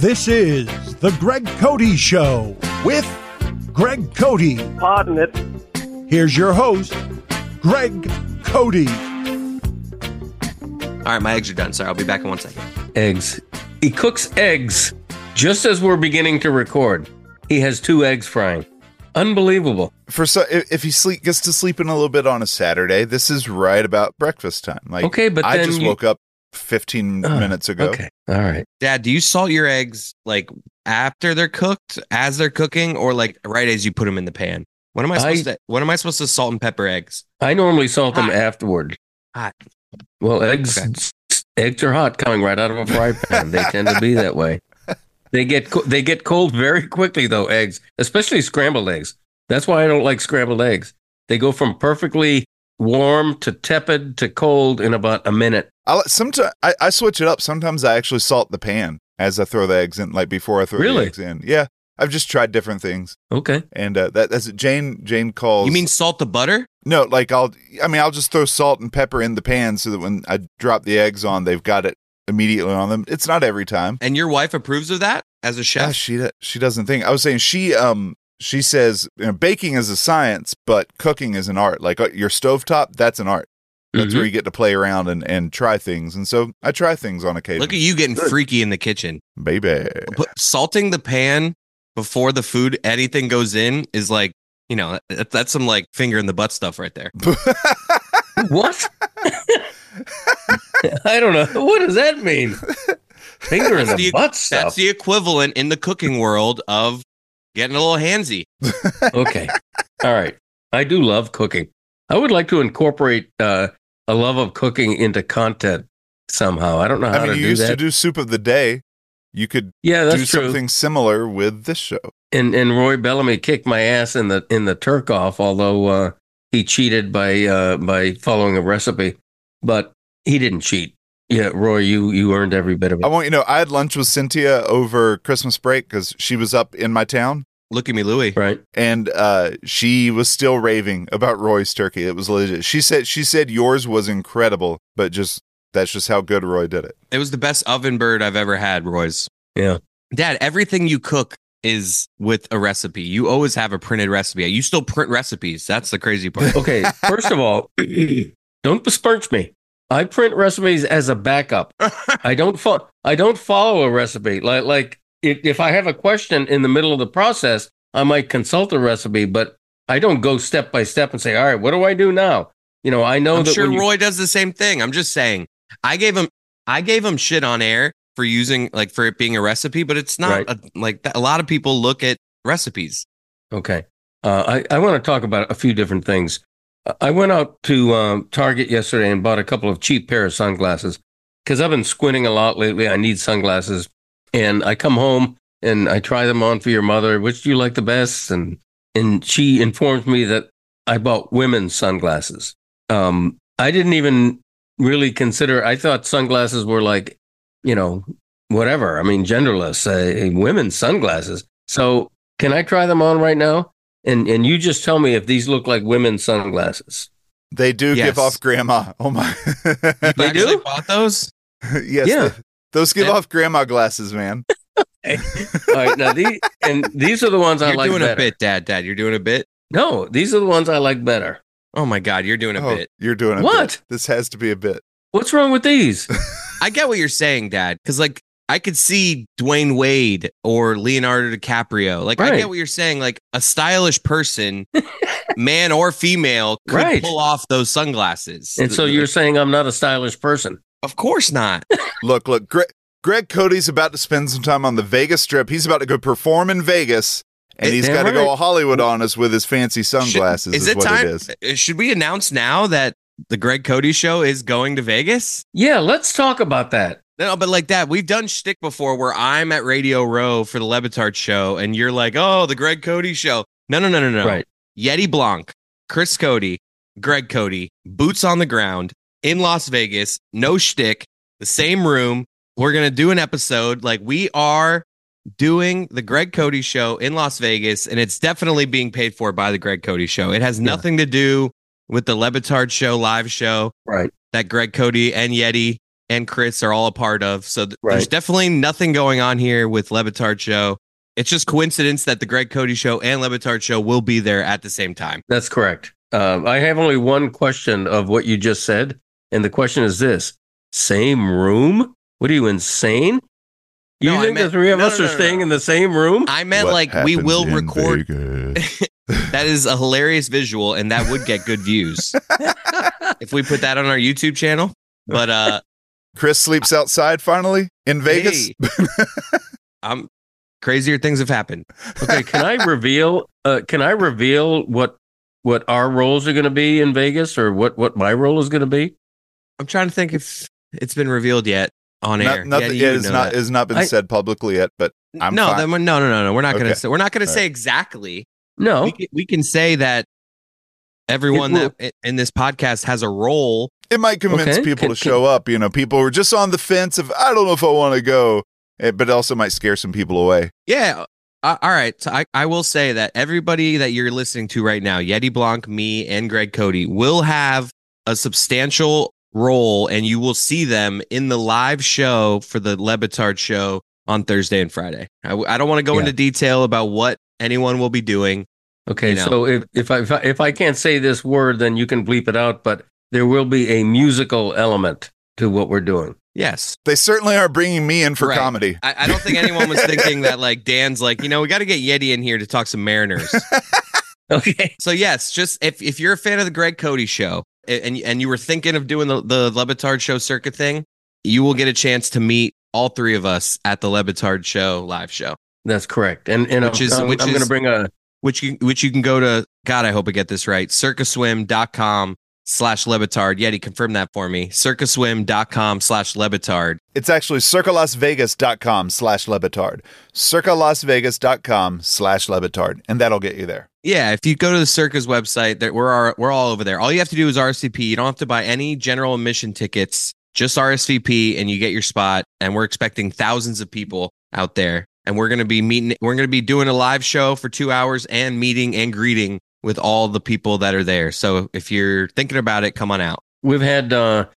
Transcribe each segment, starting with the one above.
This is the Greg Cody Show with Greg Cody. Pardon it. Here's your host, Greg Cody. All right, my eggs are done. Sorry, I'll be back in 1 second. Eggs. He cooks eggs just as we're beginning to record. He has 2 eggs frying. Unbelievable. If he gets to sleep in a little bit on a Saturday, this is right about breakfast time. Like, okay, but I just woke up 15 minutes ago. Okay. All right. Dad, do you salt your eggs like after they're cooked, as they're cooking, or like right as you put them in the pan? When am I supposed to salt and pepper eggs? I normally salt them afterward. Hot. Well, eggs are hot coming right out of a fry pan. They tend to be that way. They get cold very quickly though, eggs, especially scrambled eggs. That's why I don't like scrambled eggs. They go from perfectly warm to tepid to cold in about a minute. I switch it up. Sometimes I actually salt the pan as I throw the eggs in, like before I throw the eggs in. Yeah, I've just tried different things. Okay, and that's it. Jane calls. You mean salt the butter? No, like I'll just throw salt and pepper in the pan so that when I drop the eggs on, they've got it immediately on them. It's not every time. And your wife approves of that as a chef? She doesn't think. I was saying she says, you know, baking is a science, but cooking is an art. Like your stovetop, that's an art. That's where you get to play around and try things. And so I try things on occasion. Look at you getting freaky in the kitchen. Baby. Salting the pan before the food, anything goes in is like, you know, that's some like finger in the butt stuff right there. What? I don't know. What does that mean? Finger in the butt stuff. That's the equivalent in the cooking world of getting a little handsy. Okay. All right. I do love cooking. I would like to incorporate a love of cooking into content somehow. I don't know how to do that. You used to do Soup of the Day. You could do something similar with this show. And Roy Bellamy kicked my ass in the Turk off, although he cheated by following a recipe. But he didn't cheat. Yeah, Roy, you earned every bit of it. I want you to know, I had lunch with Cynthia over Christmas break because she was up in my town. Look at me, Louie. Right. And she was still raving about Roy's turkey. It was legit. She said yours was incredible, but that's just how good Roy did it. It was the best oven bird I've ever had, Roy's. Yeah. Dad, everything you cook is with a recipe. You always have a printed recipe. You still print recipes. That's the crazy part. Okay. First of all, don't besmirch me. I print recipes as a backup. I don't follow a recipe. Like if I have a question in the middle of the process, I might consult a recipe, but I don't go step by step and say, "All right, what do I do now?" You know, I know I'm that sure Roy does the same thing. I'm just saying, I gave him shit on air for using for it being a recipe, but it's not right. A lot of people look at recipes. Okay, I want to talk about a few different things. I went out to Target yesterday and bought a couple of cheap pair of sunglasses because I've been squinting a lot lately. I need sunglasses. And I come home and I try them on for your mother. Which do you like the best? And she informs me that I bought women's sunglasses. I didn't even really consider. I thought sunglasses were like, you know, whatever. I mean, genderless, women's sunglasses. So can I try them on right now? And you just tell me if these look like women's sunglasses. They do give off grandma. Oh my! They actually bought those? Yes. Yeah. Those give off grandma glasses, man. Okay. All right, now these are the ones I like better. You're doing a bit, Dad. You're doing a bit. No, these are the ones I like better. Oh my God, you're doing a bit. You're doing a bit. This has to be a bit. What's wrong with these? I get what you're saying, Dad, because like I could see Dwayne Wade or Leonardo DiCaprio. Like, right. I get what you're saying. Like, a stylish person, man or female, could pull off those sunglasses. And so you're saying I'm not a stylish person? Of course not. Look, Greg Cody's about to spend some time on the Vegas Strip. He's about to go perform in Vegas, and he's got to go all Hollywood on us with his fancy sunglasses. Is it time? Should we announce now that the Greg Cody show is going to Vegas? Yeah, let's talk about that. No, but like that, we've done shtick before where I'm at Radio Row for the Le Batard show and you're like, oh, the Greg Cody show. No. Right. Yeti Blanc, Chris Cody, Greg Cody, boots on the ground in Las Vegas, no shtick, the same room. We're going to do an episode. Like, we are doing the Greg Cody show in Las Vegas, and it's definitely being paid for by the Greg Cody show. It has nothing to do with the Le Batard show, live show, right, that Greg Cody and Yeti and Chris are all a part of. So there's definitely nothing going on here with Le Batard show. It's just coincidence that the Greg Cody show and Le Batard show will be there at the same time. That's correct. I have only one question of what you just said. And the question is this: same room? What, are you insane? You the three of us are staying in the same room? I meant what, like, we will record. That is a hilarious visual, and that would get good views if we put that on our YouTube channel. But Chris sleeps outside finally in Vegas. Hey, crazier things have happened. Okay, can I reveal? Can I reveal what our roles are going to be in Vegas, or what my role is going to be? I'm trying to think if it's been revealed yet on air. Nothing has not been said publicly yet. But I'm fine. No. We're not going to say. We're not going to say exactly. No, we can say that everyone that in this podcast has a role. It might convince people to show up. You know, people were just on the fence of, I don't know if I want to go, but it also might scare some people away. Yeah. All right. So I will say that everybody that you're listening to right now, Yeti Blanc, me, and Greg Cody, will have a substantial role, and you will see them in the live show for the Le Batard show on Thursday and Friday. I don't want to go into detail about what anyone will be doing. Okay. You know. So if I can't say this word, then you can bleep it out, but there will be a musical element to what we're doing. Yes. They certainly are bringing me in for comedy. I don't think anyone was thinking that, like, Dan's like, you know, we got to get Yeti in here to talk some Mariners. Okay. So, yes, just if you're a fan of the Greg Cody show and you were thinking of doing the Le Batard show circuit thing, you will get a chance to meet all three of us at the Le Batard show live show. That's correct. And I'm going to bring a... Which you can go to, God, I hope I get this right, circaswim.com/Le Batard. Yeti, confirm that for me. circaswim.com/Le Batard. It's actually circalasvegas.com/Le Batard. circalasvegas.com/Le Batard. And that'll get you there. Yeah, if you go to the Circa's website, we're all over there. All you have to do is RSVP. You don't have to buy any general admission tickets. Just RSVP and you get your spot. And we're expecting thousands of people out there. And we're going to be doing a live show for 2 hours and meeting and greeting with all the people that are there. So if you're thinking about it, come on out. We've had a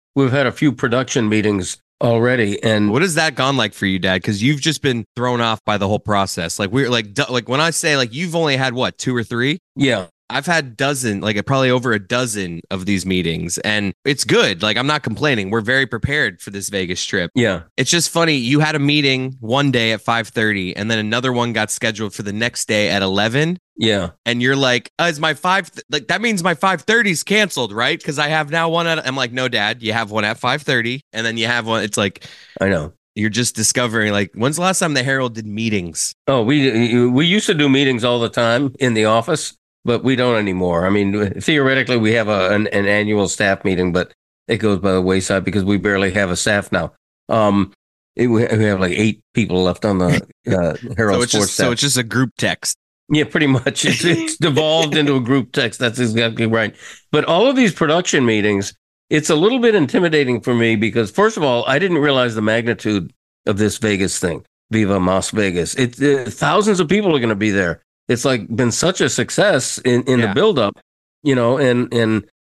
few production meetings already. And what has that gone like for you, Dad? Because you've just been thrown off by the whole process. Like, we're like when I say, like, you've only had what, 2 or 3? Yeah. I've had probably over a dozen of these meetings, and it's good. Like, I'm not complaining. We're very prepared for this Vegas trip. Yeah. It's just funny. You had a meeting one day at 5:30 and then another one got scheduled for the next day at 11. Yeah. And you're like, that means my 5:30 is canceled, right? Because I have now one at, I'm like, no, Dad, you have one at 5:30 and then you have one. It's like, I know. You're just discovering, like, when's the last time the Herald did meetings? Oh, we used to do meetings all the time in the office. But we don't anymore. I mean, theoretically, we have an annual staff meeting, but it goes by the wayside because we barely have a staff now. We have like 8 people left on the Herald Sports staff. So it's just a group text. Yeah, pretty much. It's devolved into a group text. That's exactly right. But all of these production meetings, it's a little bit intimidating for me because, first of all, I didn't realize the magnitude of this Vegas thing, Viva Mas Vegas. Thousands of people are going to be there. It's like been such a success in the buildup, you know, and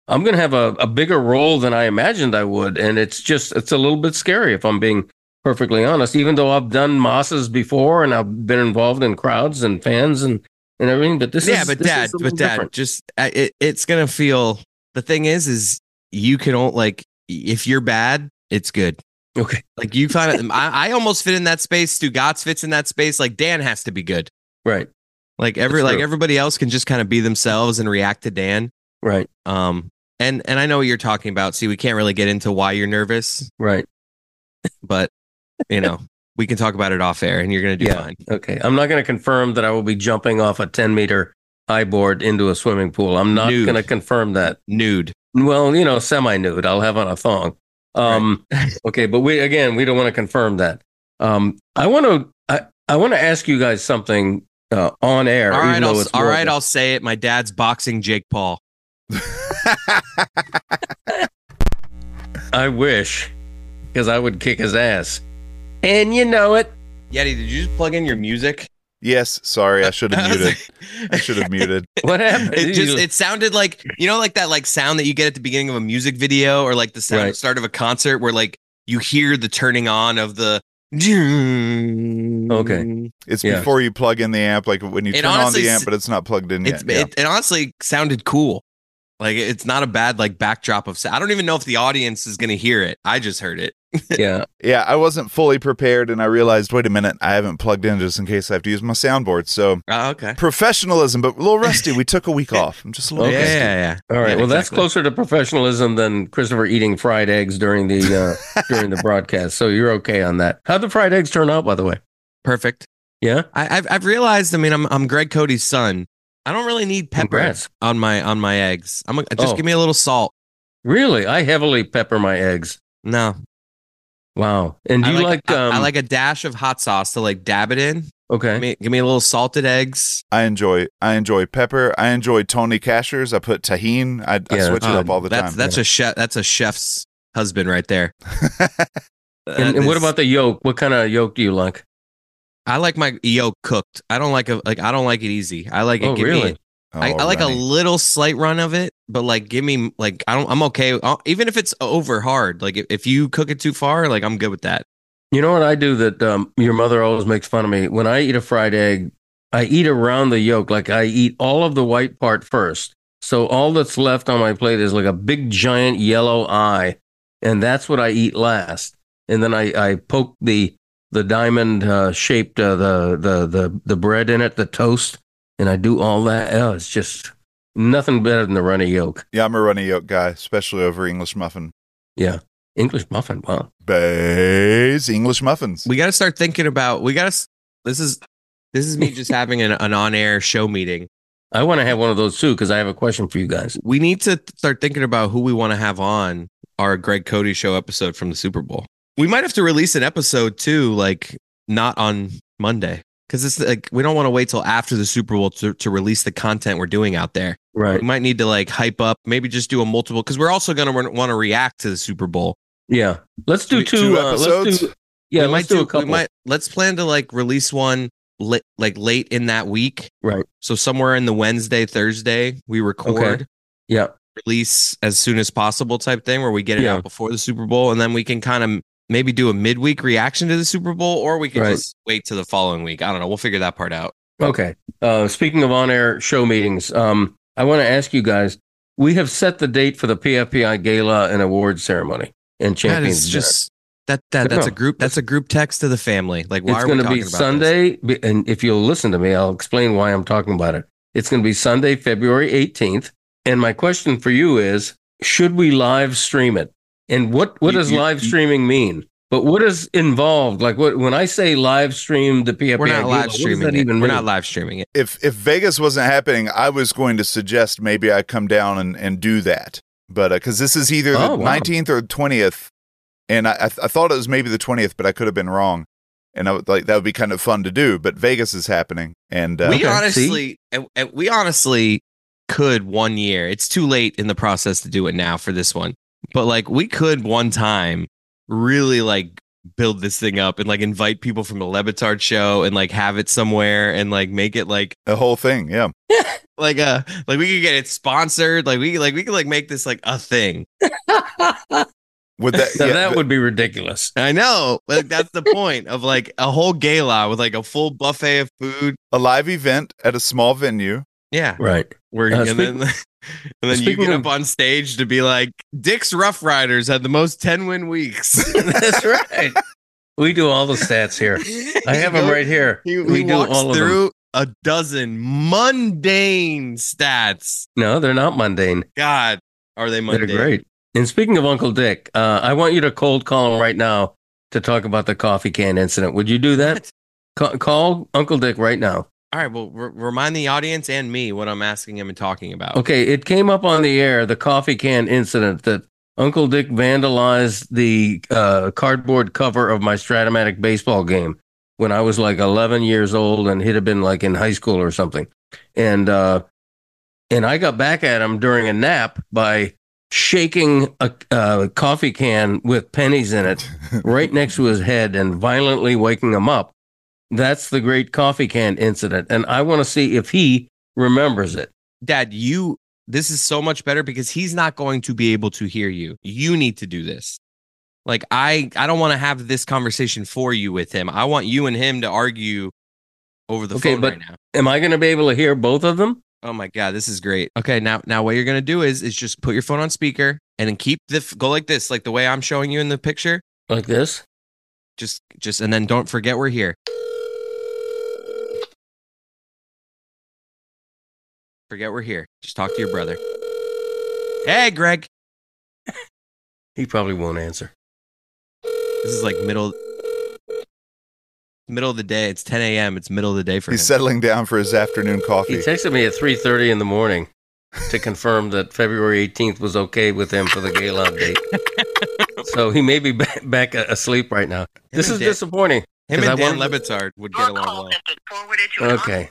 I'm going to have a bigger role than I imagined I would. And it's a little bit scary if I'm being perfectly honest, even though I've done Mosses before and I've been involved in crowds and fans and everything. But Dad, just it's going to feel, the thing is you can all, like, if you're bad, it's good. Okay. Like, you kind of, I almost fit in that space. Stugatz fits in that space. Like, Dan has to be good. Right. Like everybody else can just kind of be themselves and react to Dan. Right. And I know what you're talking about. See, we can't really get into why you're nervous. Right. But, you know, we can talk about it off air and you're going to do fine. Okay. I'm not going to confirm that I will be jumping off a 10-meter eyeboard into a swimming pool. I'm not going to confirm that. Nude. Well, you know, semi-nude. I'll have on a thong. Right. Okay, but we don't want to confirm that. I want to ask you guys something on air. All right, I'll say it. My dad's boxing Jake Paul. I wish, because I would kick his ass. And you know it. Yeti, did you just plug in your music? Yes. Sorry, I should have muted. What happened? It sounded like, you know, like that like sound that you get at the beginning of a music video, or like the sound at the start of a concert where like you hear the turning on of the. Okay. It's before you plug in the amp, like when you turn on the amp, but it's not plugged in yet. It honestly sounded cool. Like it's not a bad like backdrop of sound. I don't even know if the audience is going to hear it. I just heard it. Yeah. I wasn't fully prepared, and I realized, wait a minute, I haven't plugged in just in case I have to use my soundboard. So professionalism, but a little rusty. We took a week off. I'm just a little rusty. Yeah. All right. Well, that's closer to professionalism than Christopher eating fried eggs during the during the broadcast. So you're okay on that. How'd the fried eggs turn out, by the way? Perfect. Yeah. I've realized. I mean, I'm Greg Cody's son. I don't really need pepper on my eggs. Just give me a little salt. Really? I heavily pepper my eggs. No. Wow. And do you I like a dash of hot sauce to like dab it in. Okay. Give me a little salted eggs. I enjoy pepper. I enjoy Tony Casher's. I put tahini. I switch it up all the time. That's a chef's husband right there. And what about the yolk? What kind of yolk do you like? I like my yolk cooked. I don't like I don't like it easy. I like it. Oh, really? I like a little slight run of it, but like give me like I'm okay. Even if it's over hard, like if you cook it too far, like I'm good with that. You know what I do that your mother always makes fun of me when I eat a fried egg. I eat around the yolk, like I eat all of the white part first. So all that's left on my plate is like a big giant yellow eye, and that's what I eat last. And then I poke the diamond shaped the bread in it, the toast, and I do all that. Oh, it's just nothing better than the runny yolk. Yeah, I'm a runny yolk guy, especially over English muffin. Yeah, English muffin. Wow, Bays English muffins. We got to start thinking about. This is me just having an on air show meeting. I want to have one of those too because I have a question for you guys. We need to start thinking about who we want to have on our Greg Cody Show episode from the Super Bowl. We might have to release an episode too, like not on Monday, because it's like we don't want to wait till after the Super Bowl to release the content we're doing out there. Right. We might need to like hype up, maybe just do a multiple, because we're also going to want to react to the Super Bowl. Yeah. Let's do two episodes. Let's do a couple. Let's plan to like release one late in that week. Right. So somewhere in the Wednesday, Thursday, we record. Okay. Yeah. Release as soon as possible type thing where we get it out before the Super Bowl, and then we can kind of maybe do a midweek reaction to the Super Bowl, or we could just wait to the following week. I don't know. We'll figure that part out. Okay. Speaking of on-air show meetings, I want to ask you guys, we have set the date for the PFPI Gala and Awards Ceremony and Champions Dinner. That's a group text to the family. Like, why are we talking about this? It's going to be Sunday, and if you'll listen to me, I'll explain why I'm talking about it. It's going to be Sunday, February 18th, and my question for you is, should we live stream it? And what does live streaming mean? But what is involved? Like when I say live stream the PFPI, we're not live streaming it. We're not live streaming it. If Vegas wasn't happening, I was going to suggest maybe I come down and do that. But because this is either the 19th or 20th, and I thought it was maybe the 20th, but I could have been wrong. And I would like that would be kind of fun to do. But Vegas is happening, and we honestly could one year. It's too late in the process to do it now for this one. But like we could one time really like build this thing up and like invite people from the Le Batard Show and like have it somewhere and like make it like a whole thing. Yeah. like we could get it sponsored. We could make this like a thing. That would be ridiculous. I know. Like that's the point of like a whole gala with like a full buffet of food, a live event at a small venue. Yeah. Right. And then you get up on stage to be like, Dick's Rough Riders had the most 10-win weeks. That's right. We do all the stats here. I have them right here. We do all through a dozen mundane stats. No, they're not mundane. God, are they mundane? They're great. And speaking of Uncle Dick, I want you to cold call him right now to talk about the coffee can incident. Would you do that? Call Uncle Dick right now. All right, well, remind the audience and me what I'm asking him and talking about. Okay, it came up on the air, the coffee can incident, that Uncle Dick vandalized the cardboard cover of my Stratomatic baseball game when I was like 11 years old, and he'd have been like in high school or something. And I got back at him during a nap by shaking a coffee can with pennies in it right next to his head and violently waking him up. That's the great coffee can incident. And I want to see if he remembers it. Dad, this is so much better because he's not going to be able to hear you. You need to do this. Like, I don't want to have this conversation for you with him. I want you and him to argue over the phone right now. Am I going to be able to hear both of them? Oh, my God. This is great. Okay, now what you're going to do is just put your phone on speaker and then go like this, like the way I'm showing you in the picture. Like this? Just and then don't forget we're here. Forget we're here. Just talk to your brother. Hey, Greg. He probably won't answer. This is like middle of the day. It's 10 a.m. It's middle of the day for him. He's settling down for his afternoon coffee. He texted me at 3:30 in the morning to confirm that February 18th was okay with him for the gala date. So he may be back asleep right now. This is disappointing. Him and Dan Lebitard would get along well. Okay.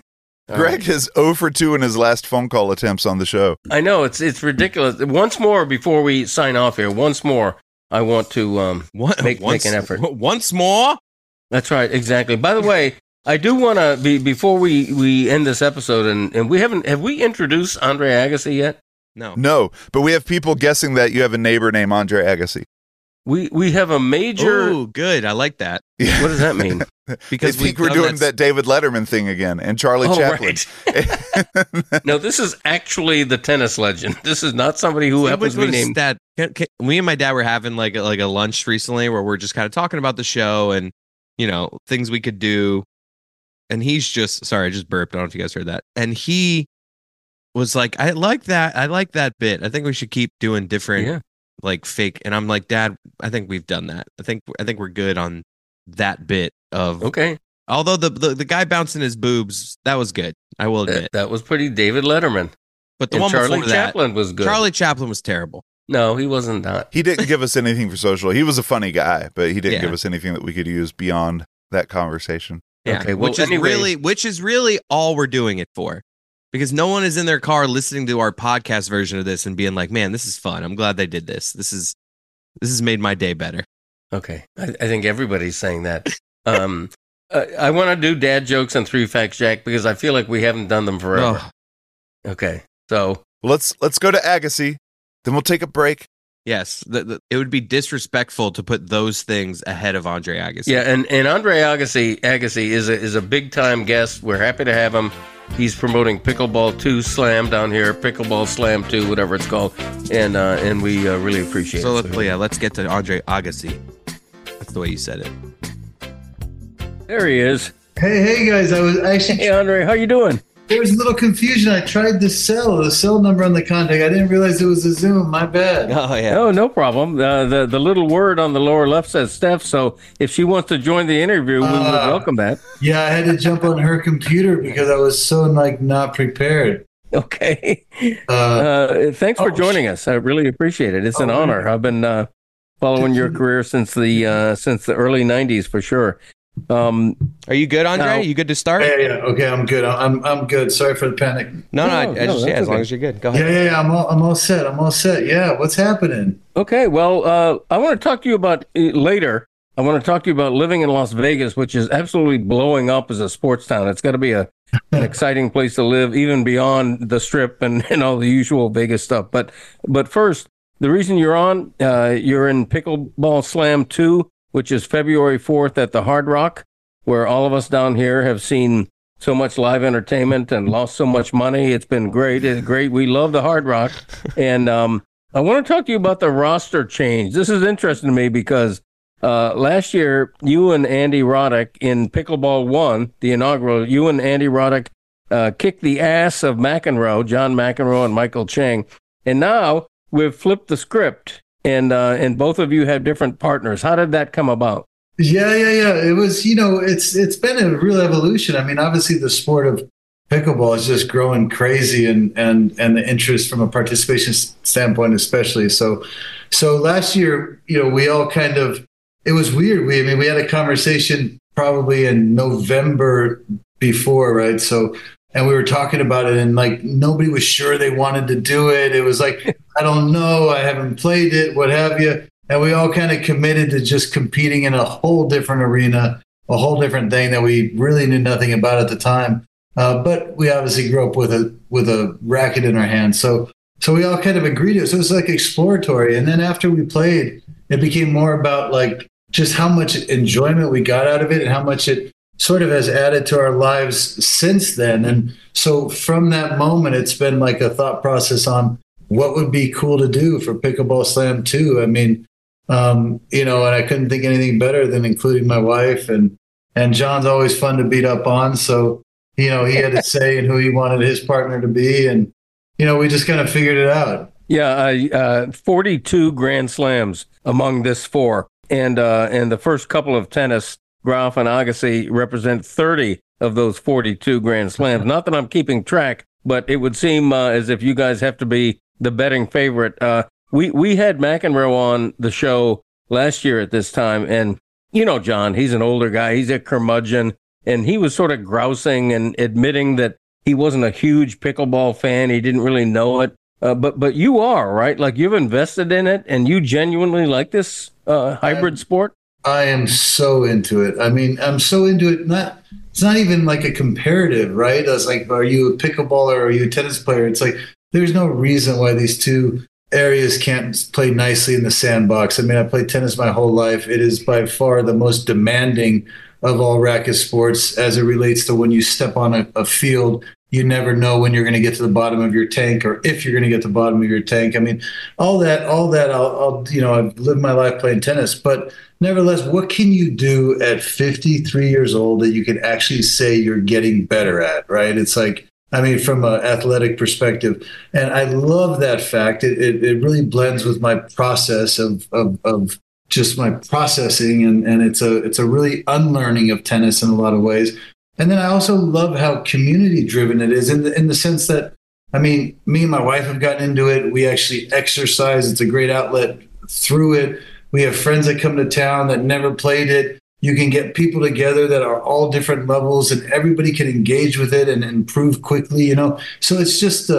Greg is 0 for 2 in his last phone call attempts on the show. I know, it's ridiculous. Once more, before we sign off here, once more, I want to make an effort. Once more? That's right, exactly. By the way, I do want to, before we end this episode, and have we introduced Andre Agassi yet? No. No, but we have people guessing that you have a neighbor named Andre Agassi. We have a major... Ooh, good. I like that. Yeah. What does that mean? Because I think we're doing that David Letterman thing again and Charlie Chaplin. Right. No, this is actually the tennis legend. This is not somebody who happens to be named... Dad, me and my dad were having like a lunch recently where we're just kind of talking about the show and, you know, things we could do. And he's just... Sorry, I just burped. I don't know if you guys heard that. And he was like, I like that. I like that bit. I think we should keep doing different... Yeah. Like fake, and I'm like, Dad, I think we've done that. I think we're good on that bit of okay. Although the guy bouncing his boobs, that was good. I will admit that was pretty David Letterman. But the one Charlie Chaplin was good. Charlie Chaplin was terrible. No, he wasn't. Not. He didn't give us anything for social. He was a funny guy, but he didn't give us anything that we could use beyond that conversation. Yeah, okay, well, which is really all we're doing it for. Because no one is in their car listening to our podcast version of this and being like, man, this is fun. I'm glad they did this. This has made my day better. Okay. I think everybody's saying that. I want to do dad jokes and 3 facts, Jack, because I feel like we haven't done them forever. Oh. Okay. So let's go to Agassi. Then we'll take a break. Yes. It would be disrespectful to put those things ahead of Andre Agassi. Yeah. And Andre Agassi is a big time guest. We're happy to have him. He's promoting Pickleball 2 Slam down here, Pickleball Slam 2, whatever it's called, and we really appreciate it. So yeah, let's get to Andre Agassi. That's the way you said it. There he is. Hey guys, I was actually... Hey Andre, how you doing? There was a little confusion. I tried the cell number on the contact. I didn't realize it was a Zoom. My bad. Oh yeah. Oh, no problem. The little word on the lower left says Steph. So if she wants to join the interview, we would welcome that. Yeah, I had to jump on her computer because I was so not prepared. Okay. Thanks for joining us. I really appreciate it. It's an honor. I've been following your career since the early '90s for sure. Are you good, Andre? You good to start? Yeah. Okay, I'm good. I'm good. Sorry for the panic. No, as long as you're good. Go ahead. Yeah. I'm all set. Yeah. What's happening? Okay. Well, I want to talk to you about later. I want to talk to you about living in Las Vegas, which is absolutely blowing up as a sports town. It's got to be an exciting place to live, even beyond the Strip and all the usual Vegas stuff. But first, the reason you're in Pickleball Slam 2. Which is February 4th at the Hard Rock, where all of us down here have seen so much live entertainment and lost so much money. It's been great. It's great. We love the Hard Rock. And I want to talk to you about the roster change. This is interesting to me because last year, you and Andy Roddick in Pickleball 1, the inaugural, you and Andy Roddick kicked the ass of McEnroe, John McEnroe and Michael Chang. And now we've flipped the script. And both of you have different partners. How did that come about? Yeah. It was, you know, it's been a real evolution. I mean, obviously the sport of pickleball is just growing crazy, and the interest from a participation standpoint, especially. So last year, you know, we all kind of, it was weird. We had a conversation probably in November before, right? So, and we were talking about it, and like nobody was sure they wanted to do it. It was like, I don't know, I haven't played it, what have you. And we all kind of committed to just competing in a whole different arena, a whole different thing that we really knew nothing about at the time. But we obviously grew up with a racket in our hand. So we all kind of agreed to it. So it was like exploratory. And then after we played, it became more about like just how much enjoyment we got out of it and how much it sort of has added to our lives since then. And so from that moment, it's been like a thought process on what would be cool to do for Pickleball Slam 2. I mean, you know, and I couldn't think anything better than including my wife, and John's always fun to beat up on. So, you know, he had to say and who he wanted his partner to be. And, you know, we just kind of figured it out. Yeah. 42 grand slams among this four. And the first couple of tennis, Graf and Agassi represent 30 of those 42 grand slams. Not that I'm keeping track, but it would seem as if you guys have to be the betting favorite. We had McEnroe on the show last year at this time, and, you know, John, he's an older guy, he's a curmudgeon, and he was sort of grousing and admitting that he wasn't a huge pickleball fan, he didn't really know it, but you are, right? Like, you've invested in it, and you genuinely like this hybrid sport? I am so into it. I mean, I'm so into it, it's not even like a comparative, right? It's like, are you a pickleballer or are you a tennis player? It's like, there's no reason why these two areas can't play nicely in the sandbox. I mean, I played tennis my whole life. It is by far the most demanding of all racket sports as it relates to when you step on a field. You never know when you're going to get to the bottom of your tank, or if you're going to get to the bottom of your tank. I mean, all that. I'll you know, I've lived my life playing tennis, but nevertheless, what can you do at 53 years old that you can actually say you're getting better at, right? It's like, I mean, from an athletic perspective. And I love that fact. It really blends with my process of just my processing. And it's a really unlearning of tennis in a lot of ways. And then I also love how community driven it is in the sense that, I mean, me and my wife have gotten into it. We actually exercise. It's a great outlet through it. We have friends that come to town that never played it. You can get people together that are all different levels, and everybody can engage with it and improve quickly, you know? So it's just,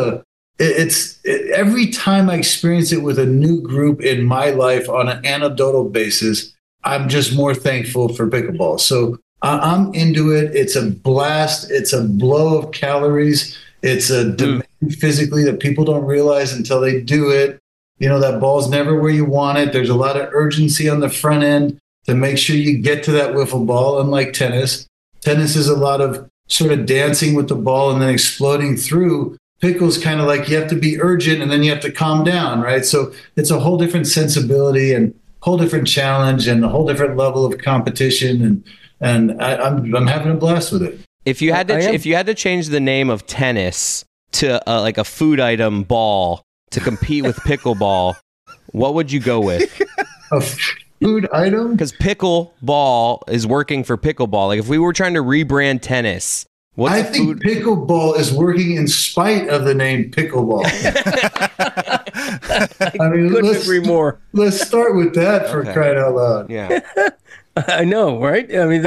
every time I experience it with a new group in my life on an anecdotal basis, I'm just more thankful for pickleball. So I'm into it. It's a blast. It's a blow of calories. It's a demand physically that people don't realize until they do it. You know, that ball's never where you want it. There's a lot of urgency on the front end to make sure you get to that wiffle ball, unlike tennis. Tennis is a lot of sort of dancing with the ball and then exploding through. Pickle's kind of like you have to be urgent and then you have to calm down, right? So it's a whole different sensibility and whole different challenge and a whole different level of competition. And I'm having a blast with it. If you had to change the name of tennis to like a food item ball to compete with pickleball, what would you go with? Food item? Because pickleball is working for pickleball. Like, if we were trying to rebrand tennis, I think pickleball is working in spite of the name pickleball. I mean, let's agree more. Let's start with that for crying out loud. Yeah, I know, right? I mean,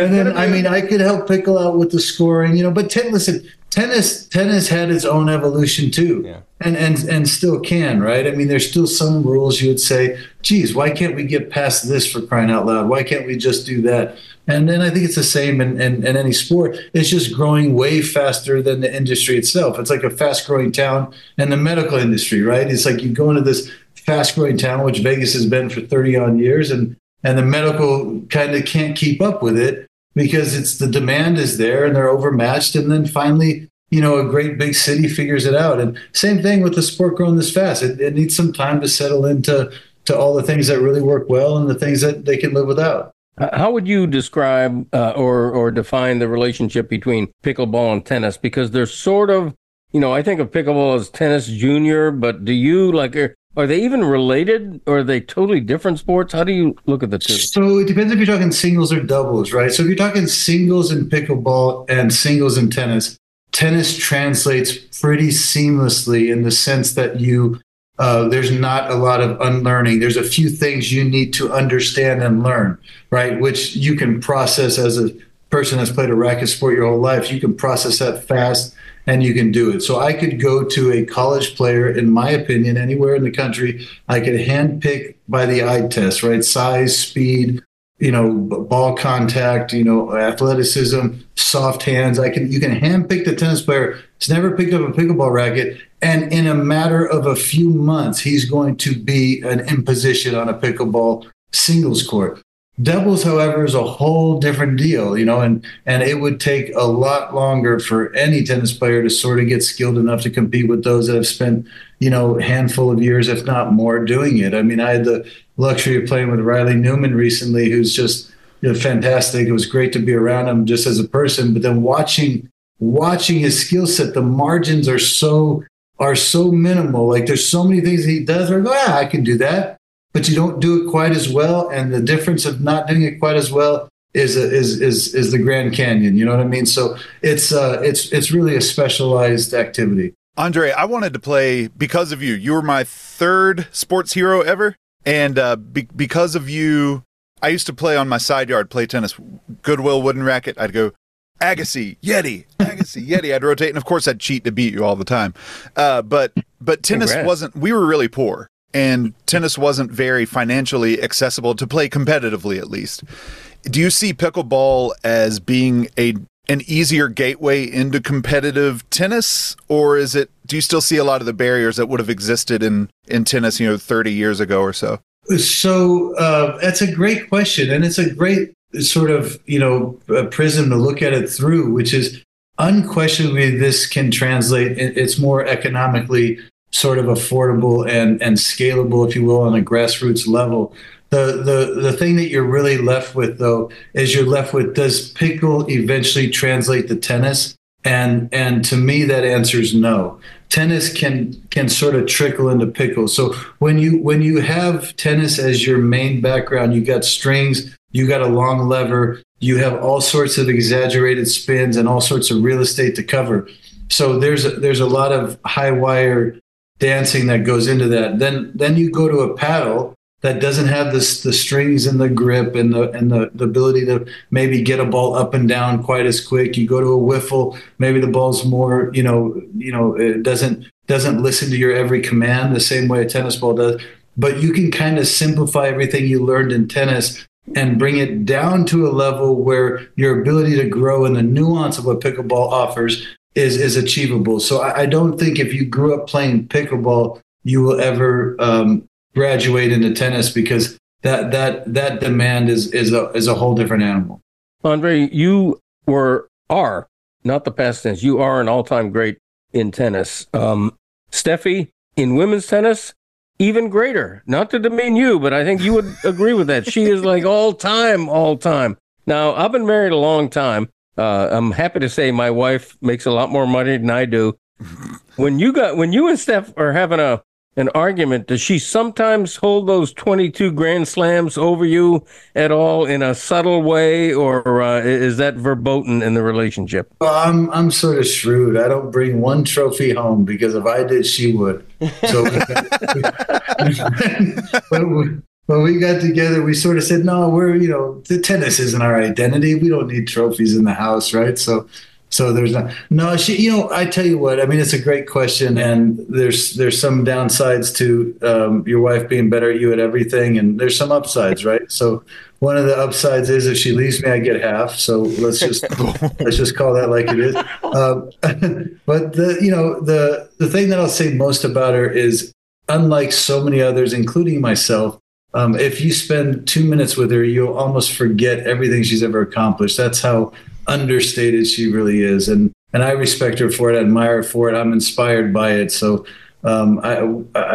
I could help Pickle out with the scoring, you know. But tennis had its own evolution too, yeah. and still can, right? I mean, there's still some rules you would say, geez, why can't we get past this for crying out loud? Why can't we just do that? And then I think it's the same in any sport. It's just growing way faster than the industry itself. It's like a fast-growing town and the medical industry, right? It's like you go into this fast-growing town, which Vegas has been for 30-odd years, and the medical kind of can't keep up with it, because it's the demand is there and they're overmatched. And then finally, you know, a great big city figures it out. And same thing with the sport growing this fast. It needs some time to settle into all the things that really work well and the things that they can live without. How would you describe or define the relationship between pickleball and tennis? Because they're sort of, you know, I think of pickleball as tennis junior, but do you, like, Are they even related, or are they totally different sports? How do you look at the two? So it depends if you're talking singles or doubles, right? So if you're talking singles in pickleball and singles in tennis, tennis translates pretty seamlessly in the sense that you there's not a lot of unlearning. There's a few things you need to understand and learn, right, which you can process as a person that's played a racket sport your whole life. You can process that fast and you can do it. So I could go to a college player, in my opinion, anywhere in the country. I could handpick by the eye test, right? Size, speed, you know, ball contact, you know, athleticism, soft hands. You can handpick the tennis player. He's never picked up a pickleball racket, and in a matter of a few months, he's going to be an imposition on a pickleball singles court. Doubles, however, is a whole different deal, you know, and it would take a lot longer for any tennis player to sort of get skilled enough to compete with those that have spent, you know, a handful of years, if not more, doing it. I mean, I had the luxury of playing with Riley Newman recently, who's just, you know, fantastic. It was great to be around him just as a person, but then watching his skill set, the margins are so minimal. Like, there's so many things that he does where I go, I can do that. But you don't do it quite as well, and the difference of not doing it quite as well is the Grand Canyon. You know what I mean? So it's really a specialized activity. Andre, I wanted to play because of you. You were my third sports hero ever, and because of you, I used to play on my side yard, play tennis, Goodwill wooden racket. I'd go Agassi, Yeti, Agassi, Yeti. I'd rotate, and of course, I'd cheat to beat you all the time. But tennis wasn't. We were really poor. And tennis wasn't very financially accessible to play competitively, at least. Do you see pickleball as being an easier gateway into competitive tennis? Or is it? Do you still see a lot of the barriers that would have existed in tennis, you know, 30 years ago or so? So that's a great question. And it's a great sort of, you know, prism to look at it through, which is unquestionably this can translate. It's more economically sort of affordable and scalable, if you will, on a grassroots level. The thing that you're really left with, though, is you're left with, does pickle eventually translate to tennis? And to me, that answer is no. Tennis can sort of trickle into pickle. So when you have tennis as your main background, you got strings, you got a long lever, you have all sorts of exaggerated spins and all sorts of real estate to cover. So there's a lot of high wire dancing that goes into that. Then you go to a paddle that doesn't have the strings and the grip and the ability to maybe get a ball up and down quite as quick. You go to a wiffle, maybe the ball's more, you know, it doesn't listen to your every command the same way a tennis ball does. But you can kind of simplify everything you learned in tennis and bring it down to a level where your ability to grow and the nuance of what pickleball offers is achievable. So I don't think if you grew up playing pickleball, you will ever graduate into tennis, because that demand is a whole different animal. Andre, you are not the past tense. You are an all-time great in tennis. Steffi, in women's tennis, even greater. Not to demean you, but I think you would agree with that. She is like all time. Now, I've been married a long time. I'm happy to say my wife makes a lot more money than I do. When you and Steph are having an argument, does she sometimes hold those 22 Grand Slams over you at all in a subtle way, or is that verboten in the relationship? Well, I'm sort of shrewd. I don't bring one trophy home, because if I did, she would. So when we got together, we sort of said, no, we're, you know, the tennis isn't our identity. We don't need trophies in the house, right? So there's no, she, you know, I tell you what, I mean, it's a great question. And there's some downsides to your wife being better at you at everything. And there's some upsides, right? So one of the upsides is if she leaves me, I get half. So let's just call that like it is. But the thing that I'll say most about her is, unlike so many others, including myself, if you spend 2 minutes with her, you'll almost forget everything she's ever accomplished. That's how understated she really is. And I respect her for it. I admire her for it. I'm inspired by it. So, I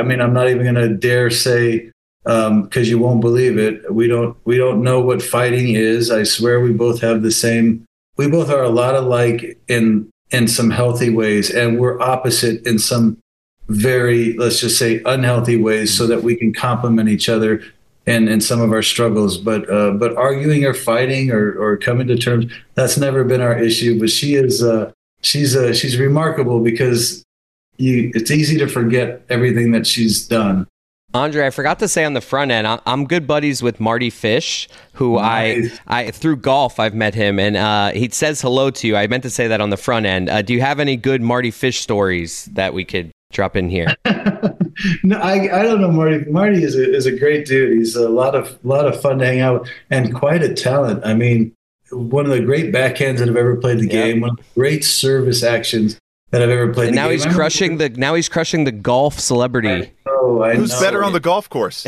mean, I'm not even going to dare say, because you won't believe it. We don't know what fighting is. I swear we both have the same. We both are a lot alike in some healthy ways, and we're opposite in some very, let's just say, unhealthy ways so that we can complement each other and some of our struggles. But arguing or fighting or coming to terms, that's never been our issue. But she is she's remarkable because it's easy to forget everything that she's done. Andre, I forgot to say on the front end, I'm good buddies with Marty Fish, who nice. I through golf, I've met him, and he says hello to you. I meant to say that on the front end. Do you have any good Marty Fish stories that we could drop in here? No, I don't know Marty. Marty is a great dude. He's a lot of fun to hang out with and quite a talent. I mean, one of the great backhands that I've ever played the game, one of the great service actions that I've ever played. And now he's crushing the golf celebrity. Who's better on the golf course?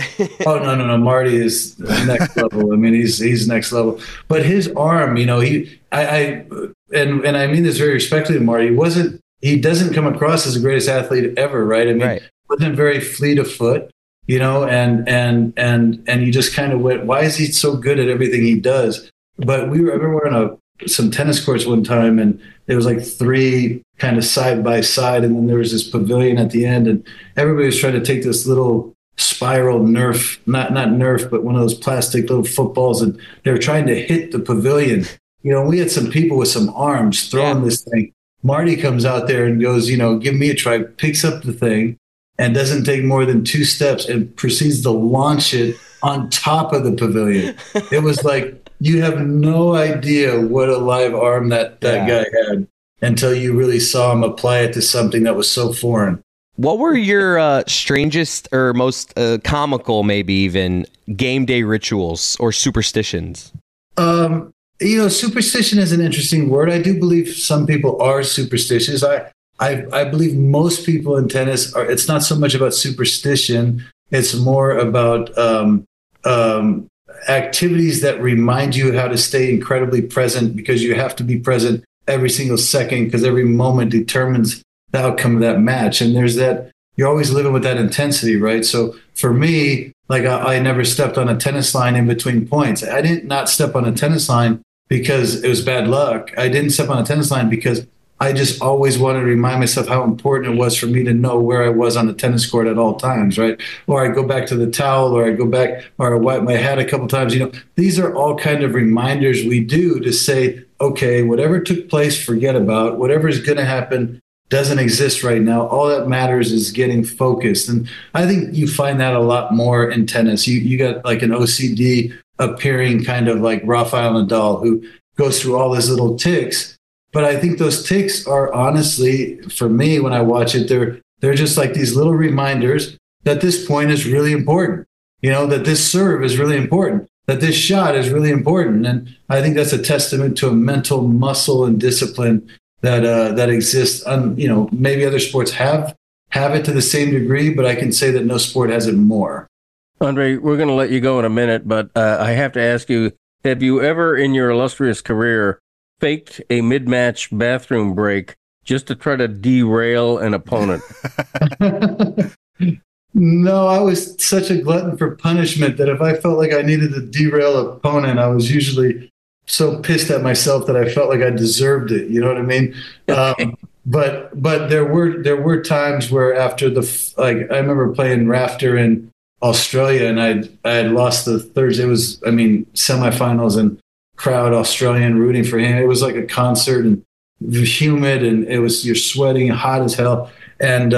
Oh, no. Marty is next level. I mean, he's next level. But his arm, you know, I mean this very respectfully, Marty, he doesn't come across as the greatest athlete ever, right? I mean, wasn't very fleet of foot, you know, and you just kind of went, why is he so good at everything he does? But I remember we were on some tennis courts one time, and there was like three kind of side by side, and then there was this pavilion at the end, and everybody was trying to take this little spiral Nerf, not Nerf, but one of those plastic little footballs, and they were trying to hit the pavilion. You know, we had some people with some arms throwing this thing. Marty comes out there and goes, you know, give me a try, picks up the thing, and doesn't take more than two steps and proceeds to launch it on top of the pavilion. It was like, you have no idea what a live arm that guy had until you really saw him apply it to something that was so foreign. What were your strangest or most comical, maybe even, game day rituals or superstitions? You know, superstition is an interesting word. I do believe some people are superstitious. I believe most people in tennis are. It's not so much about superstition. It's more about activities that remind you how to stay incredibly present, because you have to be present every single second, because every moment determines the outcome of that match. And there's that, you're always living with that intensity, right? So for me, like I never stepped on a tennis line in between points. I didn't not step on a tennis line because it was bad luck. I didn't step on a tennis line because I just always wanted to remind myself how important it was for me to know where I was on the tennis court at all times, right? Or I go back to the towel, or I wipe my hat a couple times. You know, these are all kind of reminders we do to say, okay, whatever took place, forget about. Whatever is going to happen doesn't exist right now. All that matters is getting focused. And I think you find that a lot more in tennis. You got like an OCD appearing kind of like Rafael Nadal, who goes through all his little tics. But I think those ticks are honestly, for me, when I watch it, they're just like these little reminders that this point is really important, you know, that this serve is really important, that this shot is really important. And I think that's a testament to a mental muscle and discipline that exists. You know, maybe other sports have it to the same degree, but I can say that no sport has it more. Andre, we're going to let you go in a minute, but I have to ask you, have you ever in your illustrious career faked a mid-match bathroom break just to try to derail an opponent? No, I was such a glutton for punishment that if I felt like I needed to derail an opponent, I was usually so pissed at myself that I felt like I deserved it. You know what I mean? But there were times where after I remember playing Rafter in Australia, and I had lost the Thursday. It was, I mean, semifinals, and crowd Australian rooting for him. It was like a concert, and humid, and it was, you're sweating, hot as hell. And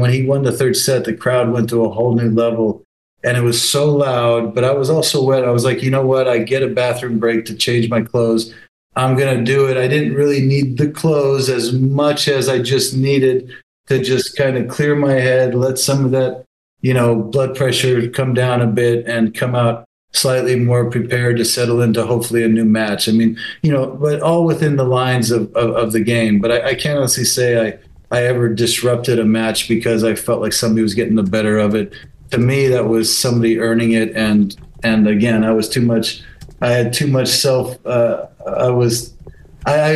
when he won the third set, the crowd went to a whole new level, and it was so loud, but I was also wet. I was like, you know what? I get a bathroom break to change my clothes. I'm going to do it. I didn't really need the clothes as much as I just needed to just kind of clear my head, let some of that, you know, blood pressure come down a bit and come out slightly more prepared to settle into hopefully a new match. I mean, you know, but all within the lines of the game. But I can't honestly say I ever disrupted a match because I felt like somebody was getting the better of it. To me, that was somebody earning it. And again, I was too much. I had too much self. I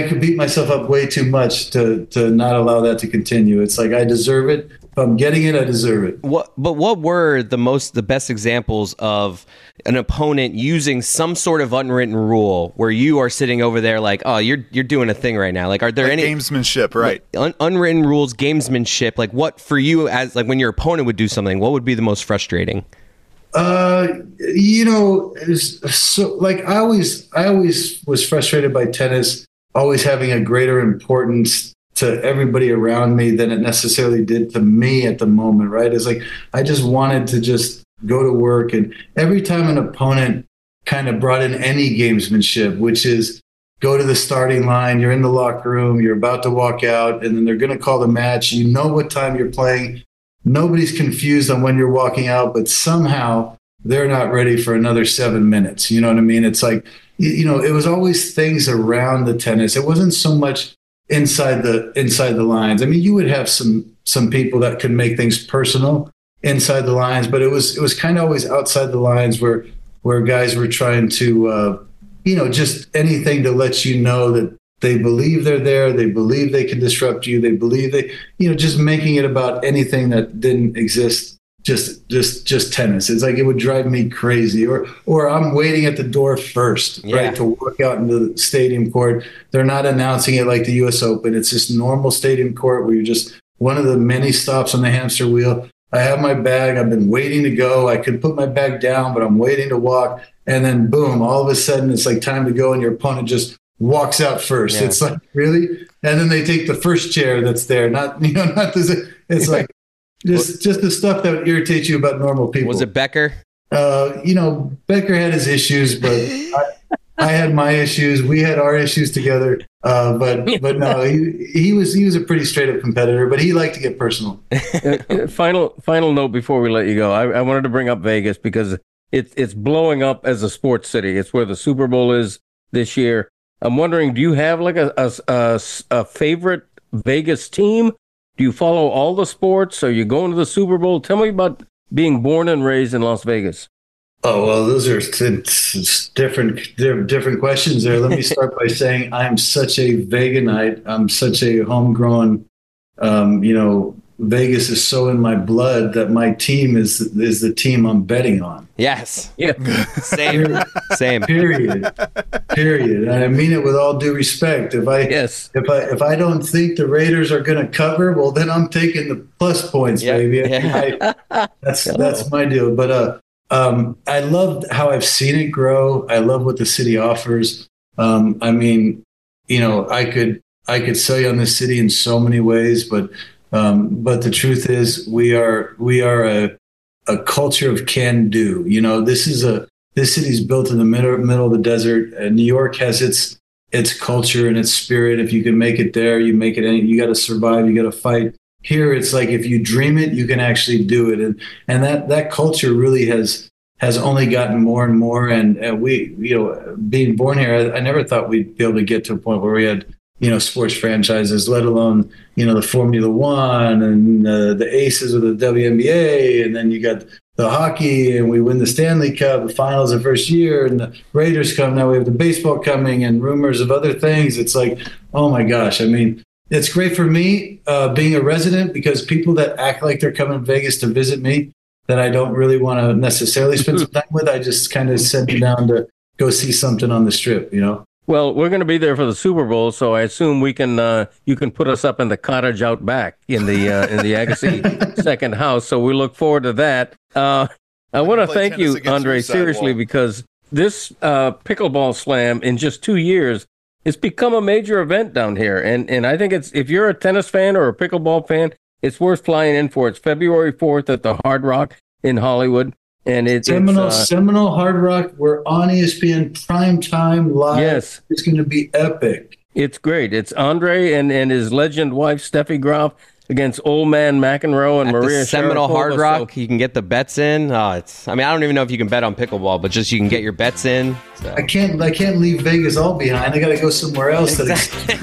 could beat myself up way too much to not allow that to continue. It's like I deserve it. If I'm getting it, I deserve it. But what were the best examples of an opponent using some sort of unwritten rule where you are sitting over there like, oh, you're doing a thing right now? Like, are there any gamesmanship, right? Unwritten rules, gamesmanship. Like, what for you as like when your opponent would do something, what would be the most frustrating? I always was frustrated by tennis always having a greater importance to everybody around me than it necessarily did to me at the moment, right? It's like I just wanted to just go to work, and every time an opponent kind of brought in any gamesmanship, which is go to the starting line, you're in the locker room, you're about to walk out, and then they're going to call the match. You know what time you're playing. Nobody's confused on when you're walking out, but somehow they're not ready for another 7 minutes. You know what I mean? It's like, you know, it was always things around the tennis. It wasn't so much inside the lines. I mean, you would have some people that could make things personal inside the lines, but it was kind of always outside the lines where guys were trying to, just anything to let you know that they believe they're there, they believe they can disrupt you, they believe they, just making it about anything that didn't exist, just tennis. It's like it would drive me crazy. Or I'm waiting at the door first, right, to walk out into the stadium court. They're not announcing it like the U.S. Open. It's just normal stadium court where you're just one of the many stops on the hamster wheel. I have my bag. I've been waiting to go. I could put my bag down, but I'm waiting to walk. And then, boom, all of a sudden it's like time to go, and your opponent just walks out first. Yeah. It's like, really? And then they take the first chair that's there. Not this. It's like just the stuff that would irritate you about normal people. Was it Becker? Becker had his issues, but I had my issues. We had our issues together. But no, he was a pretty straight up competitor, but he liked to get personal. Final note before we let you go. I wanted to bring up Vegas because it's blowing up as a sports city. It's where the Super Bowl is this year. I'm wondering, do you have like a favorite Vegas team? Do you follow all the sports? Are you going to the Super Bowl? Tell me about being born and raised in Las Vegas. Oh, well, those are different questions there. Let me start by saying I'm such a Veganite. I'm such a homegrown, Vegas is so in my blood that my team is the team I'm betting on. Yes. Yeah. Same. Period. And I mean it with all due respect. If I don't think the Raiders are going to cover, well, then I'm taking the plus points, baby. Yeah. That's my deal. But I love how I've seen it grow. I love what the city offers. I could sell you on this city in so many ways, but the truth is we are a culture of can do. This city's built in the middle of the desert, and New York has its culture and its spirit. If you can make it there, you make it. You got to survive. You got to fight. Here, it's like if you dream it, you can actually do it. And that culture really has only gotten more and more. And we, being born here, I never thought we'd be able to get to a point where we had, sports franchises, let alone, the Formula One and the Aces of the WNBA. And then you got the hockey, and we win the Stanley Cup, the finals the first year, and the Raiders come. Now we have the baseball coming and rumors of other things. It's like, oh my gosh. I mean, it's great for me being a resident, because people that act like they're coming to Vegas to visit me that I don't really want to necessarily spend some time with, I just kind of send them down to go see something on the strip, Well, we're going to be there for the Super Bowl, so I assume we can. You can put us up in the cottage out back in the Agassi second house. So we look forward to that. I want to thank you, Andre, seriously, because this pickleball slam in just 2 years, it's become a major event down here, and I think it's, if you're a tennis fan or a pickleball fan, it's worth flying in for. It's February 4th at the Hard Rock in Hollywood. And Seminole Hard Rock. We're on ESPN primetime live. Yes. It's going to be epic. It's great. It's Andre and his legend wife, Steffi Graf, against old man McEnroe and Maria Sharapova. Seminole Hard Rock. So you can get the bets in. I don't even know if you can bet on pickleball, but just you can get your bets in. So. I can't leave Vegas all behind. I got to go somewhere else. Exactly.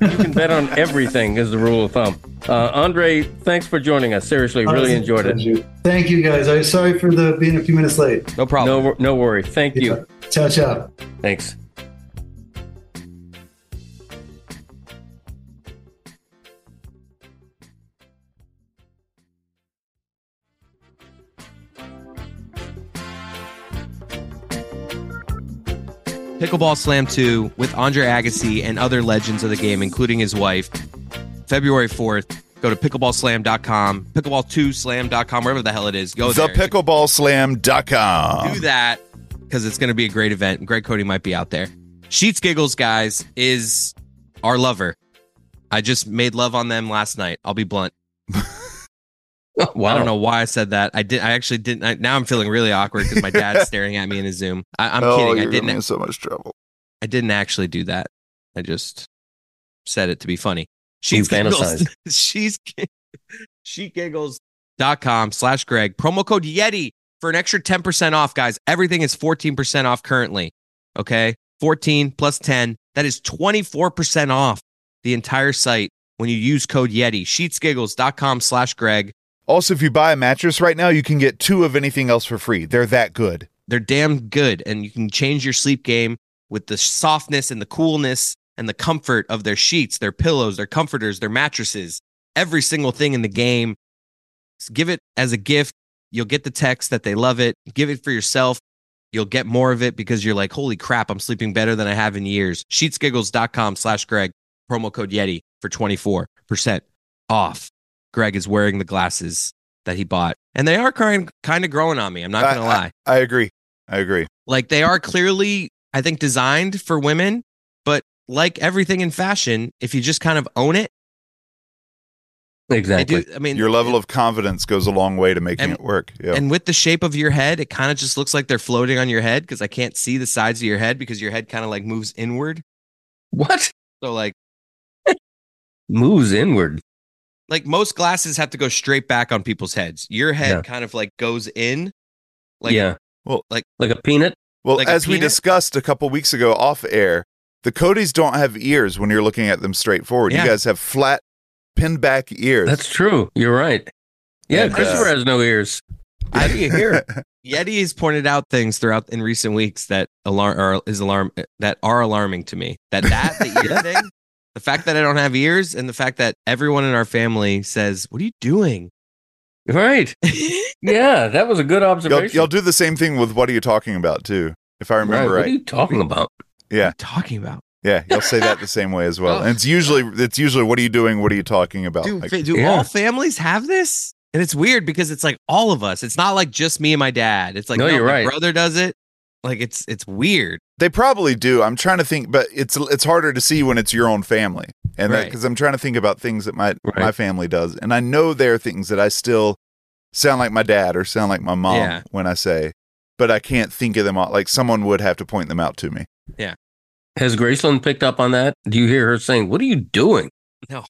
You can bet on everything is the rule of thumb. Andre, thanks for joining us. Seriously, really enjoyed it. Thank you, guys. I'm sorry for being a few minutes late. No problem. No worry. Thank you. Ciao, ciao. Thanks. Pickleball Slam 2 with Andre Agassi and other legends of the game, including his wife, February 4th. Go to pickleballslam.com, pickleball2slam.com, wherever the hell it is. Go there. Pickleballslam.com. Do that because it's going to be a great event. Greg Cody might be out there. Sheets Giggles, guys, is our lover. I just made love on them last night. I'll be blunt. Wow. I don't know why I said that. I actually didn't. Now I'm feeling really awkward because my dad's staring at me in his Zoom. I'm kidding. I didn't. So much trouble. I didn't actually do that. I just said it to be funny. She's fantasized. sheetsgiggles.com/Greg. Promo code Yeti for an extra 10% off, guys. Everything is 14% off currently. Okay. 14 plus 10. That is 24% off the entire site when you use code Yeti. sheetsgiggles.com/Greg. Also, if you buy a mattress right now, you can get two of anything else for free. They're that good. They're damn good. And you can change your sleep game with the softness and the coolness and the comfort of their sheets, their pillows, their comforters, their mattresses, every single thing in the game. So give it as a gift. You'll get the text that they love it. Give it for yourself. You'll get more of it because you're like, holy crap, I'm sleeping better than I have in years. sheetsgiggles.com/Greg, promo code Yeti for 24% off. Greg is wearing the glasses that he bought, and they are kind of growing on me. I'm not going to lie. I agree. Like, they are clearly, I think, designed for women. Like everything in fashion, if you just kind of own it. Exactly. Your level of confidence goes a long way to making it work. Yeah. And with the shape of your head, it kind of just looks like they're floating on your head because I can't see the sides of your head because your head kind of like moves inward. What? So like. Moves inward. Like most glasses have to go straight back on people's heads. Your head kind of like goes in. Like, yeah. Well, like a peanut. Well, like as we discussed a couple weeks ago off air, the Codys don't have ears when you're looking at them straight forward. Yeah. You guys have flat, pinned back ears. That's true. You're right. Yeah, and Christopher has no ears. I'd be here. Yeti has pointed out things throughout in recent weeks that are alarming to me. The ear thing, the fact that I don't have ears, and the fact that everyone in our family says, "What are you doing?" Right. Yeah, that was a good observation. Y'all do the same thing with "What are you talking about?" too, if I remember right. What are you talking about? Yeah. What are you talking about? Yeah, you'll say that the same way as well. And it's usually what are you doing? What are you talking about? Do all families have this? And it's weird because it's like all of us. It's not like just me and my dad. It's like my brother does it. Like it's weird. They probably do. I'm trying to think, but it's harder to see when it's your own family. And because I'm trying to think about things that my family does. And I know there are things that I still sound like my dad or sound like my mom when I say, but I can't think of them all. Like someone would have to point them out to me. Yeah. Has Graceland picked up on that? Do you hear her saying, "What are you doing?" No.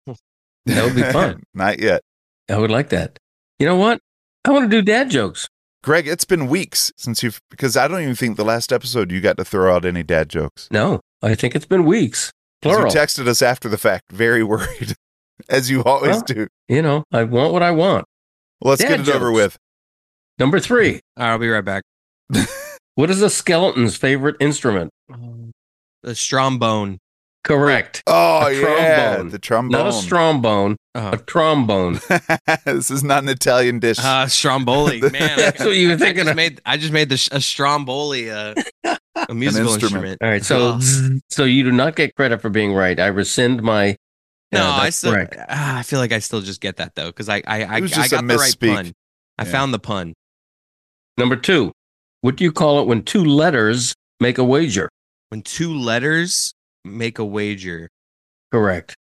That would be fun. Not yet. I would like that. You know what? I want to do dad jokes. Greg, it's been weeks since because I don't even think the last episode you got to throw out any dad jokes. No, I think it's been weeks. Plural. You texted us after the fact, very worried, as you always do. You know, I want what I want. Well, let's get it over with. Number 3. I'll be right back. What is a skeleton's favorite instrument? The strombone. Correct. Oh, yeah. The trombone. Not a strombone. A trombone. This is not an Italian dish. Stromboli. Man, that's what you were thinking. I just made a stromboli, a musical instrument. All right. So you do not get credit for being right. I rescind my. No, I still. I feel like I still just get that, though, because I got the right pun. Yeah. I found the pun. Number 2. What do you call it when two letters make a wager? When two letters make a wager. Correct.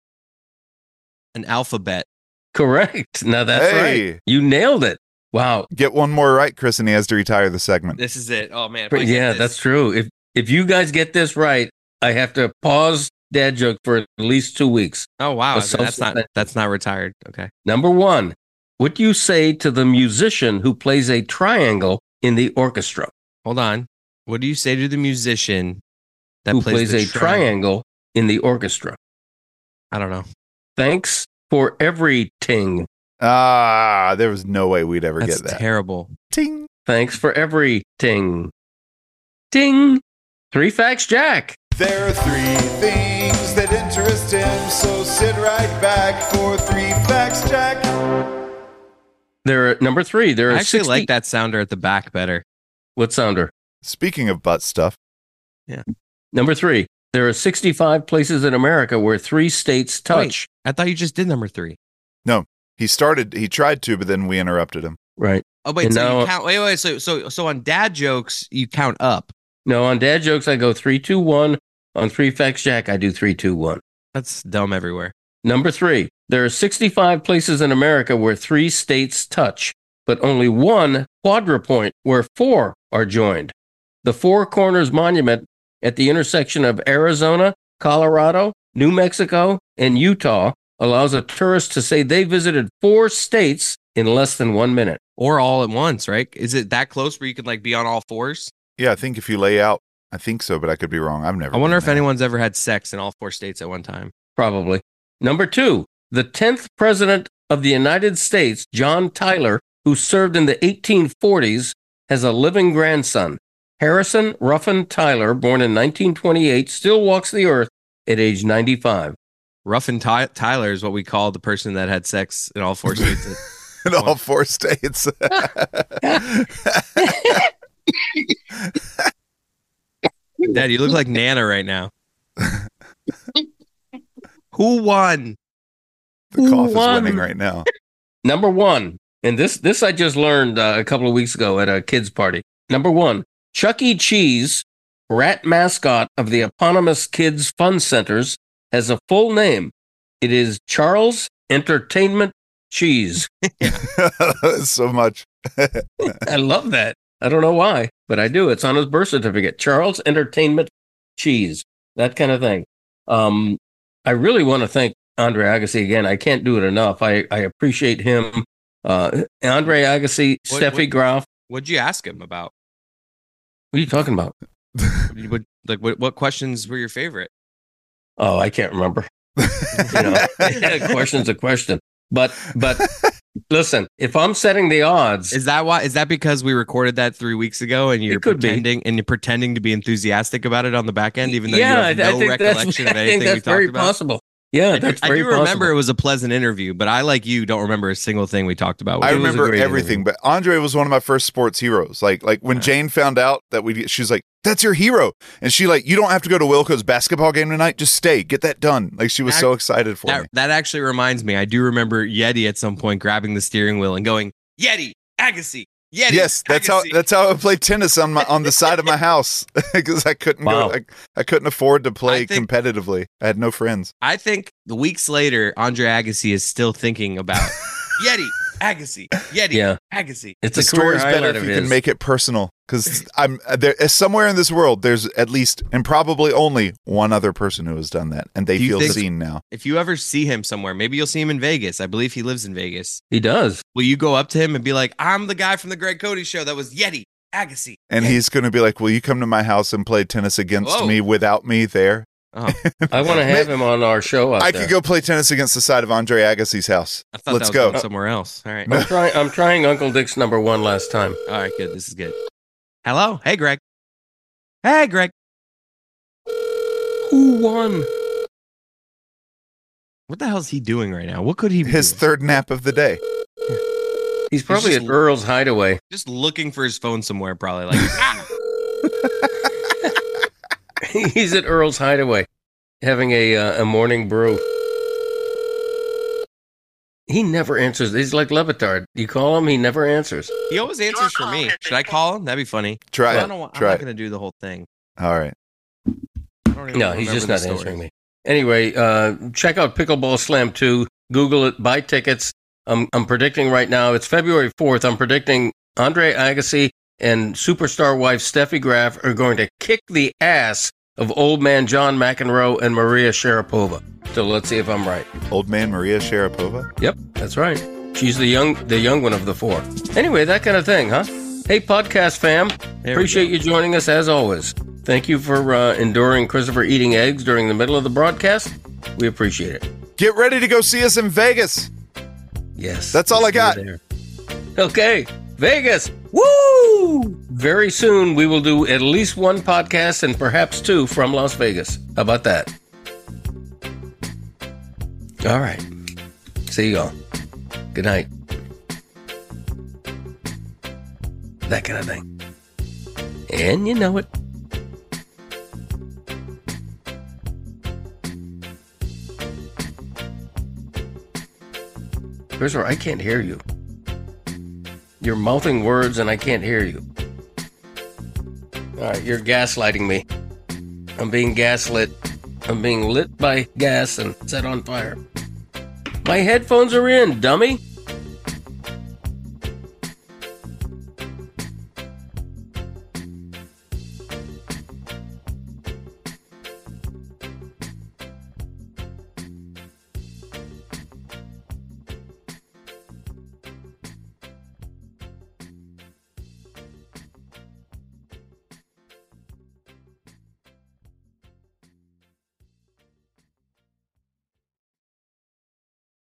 An alphabet. Correct. Now that's right. You nailed it. Wow. Get one more right, Chris, and he has to retire the segment. This is it. Oh, man. Yeah, that's true. If you guys get this right, I have to pause dad joke for at least 2 weeks. Oh, wow. That's not retired. Okay. Number 1. What do you say to the musician who plays a triangle in the orchestra? Hold on. What do you say to the musician who plays a triangle in the orchestra? I don't know. Thanks for every ting. Ah, there was no way we'd ever get that. Terrible. Ting. Thanks for every ting. Ting. 3 facts, Jack. There are 3 things that interest him, so sit right back for 3 facts, Jack. Number 3. I actually like that sounder at the back better. What sounder? Speaking of butt stuff. Yeah. Number three, there are 65 places in America where three states touch. Wait, I thought you just did number three. No, he tried to, but then we interrupted him. Right. Oh, wait, and so now, you count, wait, so on dad jokes, you count up. No, on dad jokes, I go 3, 2, 1. On Three Facts Jack, I do 3, 2, 1. That's dumb everywhere. Number three, there are 65 places in America where three states touch, but only one quadrupoint where four are joined. The Four Corners Monument at the intersection of Arizona, Colorado, New Mexico, and Utah allows a tourist to say they visited four states in less than 1 minute. Or all at once, right? Is it that close where you can like be on all fours? Yeah, I think if you lay out, I think so, but I could be wrong. I've never. I wonder if anyone's ever had sex in all four states at one time. Probably. Number two, the 10th president of the United States, John Tyler, who served in the 1840s, has a living grandson. Harrison Ruffin Tyler, born in 1928, still walks the earth at age 95. Ruffin Tyler is what we call the person that had sex in all four states. In all four states. Dad, you look like Nana right now. Who won? The cough is winning right now. Number one, and this I just learned a couple of weeks ago at a kids' party. Number one, Chuck E. Cheese, rat mascot of the eponymous Kids Fun Centers, has a full name. It is Charles Entertainment Cheese. So much. I love that. I don't know why, but I do. It's on his birth certificate. Charles Entertainment Cheese. That kind of thing. I really want to thank Andre Agassi again. I can't do it enough. I appreciate him. Andre Agassi, Steffi Graf. What'd you ask him about? What are you talking about? What questions were your favorite? Oh, I can't remember. Question's a question. But listen, if I'm setting the odds, is that why? Is that because we recorded that 3 weeks ago and you're pretending to be enthusiastic about it on the back end, even though you have no recollection of anything we talked about? Possible. Yeah, that's very possible. I do remember it was a pleasant interview, but I, like you, don't remember a single thing we talked about. I remember everything, but Andre was one of my first sports heroes. Like when Jane found out that she's like, "That's your hero," and she like, "You don't have to go to Wilco's basketball game tonight. Just stay, get that done." Like she was so excited for me. That actually reminds me, I do remember Yeti at some point grabbing the steering wheel and going, "Yeti, Agassi, Yeti." Yes, that's Agassi. That's how I played tennis on the side of my house because I couldn't go. I couldn't afford to play competitively. I had no friends. I think the weeks later, Andre Agassi is still thinking about Yeti. Agassi, Yeti, Agassi. It's the story's better if you can make it personal, because I'm there. Somewhere in this world, there's at least and probably only one other person who has done that, and they feel seen now. If you ever see him somewhere, maybe you'll see him in Vegas. I believe he lives in Vegas. He does. Will you go up to him and be like, "I'm the guy from the Greg Cody show that was Yeti Agassi"? And he's going to be like, "Will you come to my house and play tennis against me without me there?" Oh. I want to have him on our show. I could go play tennis against the side of Andre Agassi's house. I thought Let's that was go going somewhere else. All right, I'm trying Uncle Dick's number one last time. All right, good. This is good. Hello, hey Greg. Hey Greg. Who won? What the hell is he doing right now? What could he be? His third nap of the day. He's probably at Earl's Hideaway, just looking for his phone somewhere. Probably like. He's at Earl's Hideaway, having a morning brew. He never answers. He's like Le Batard. You call him, he never answers. He always answers for me. Should I call him? That'd be funny. Try it. I'm not going to do the whole thing. All right. No, he's just not answering me. Anyway, check out Pickleball Slam 2. Google it. Buy tickets. I'm predicting right now. It's February 4th. I'm predicting Andre Agassi and superstar wife Steffi Graf are going to kick the ass of old man John McEnroe and Maria Sharapova. So let's see if I'm right. Old man Maria Sharapova? Yep, that's right. She's the young one of the four. Anyway, that kind of thing, huh? Hey, podcast fam. Appreciate you joining us as always. Thank you for enduring Christopher eating eggs during the middle of the broadcast. We appreciate it. Get ready to go see us in Vegas. Yes. That's all I got. Okay. Vegas. Woo! Very soon we will do at least one podcast and perhaps two from Las Vegas. How about that? All right. See y'all. Good night. That kind of thing. And you know it. Here's where I can't hear you. You're mouthing words and I can't hear you. All right, you're gaslighting me. I'm being gaslit. I'm being lit by gas and set on fire. My headphones are in, dummy.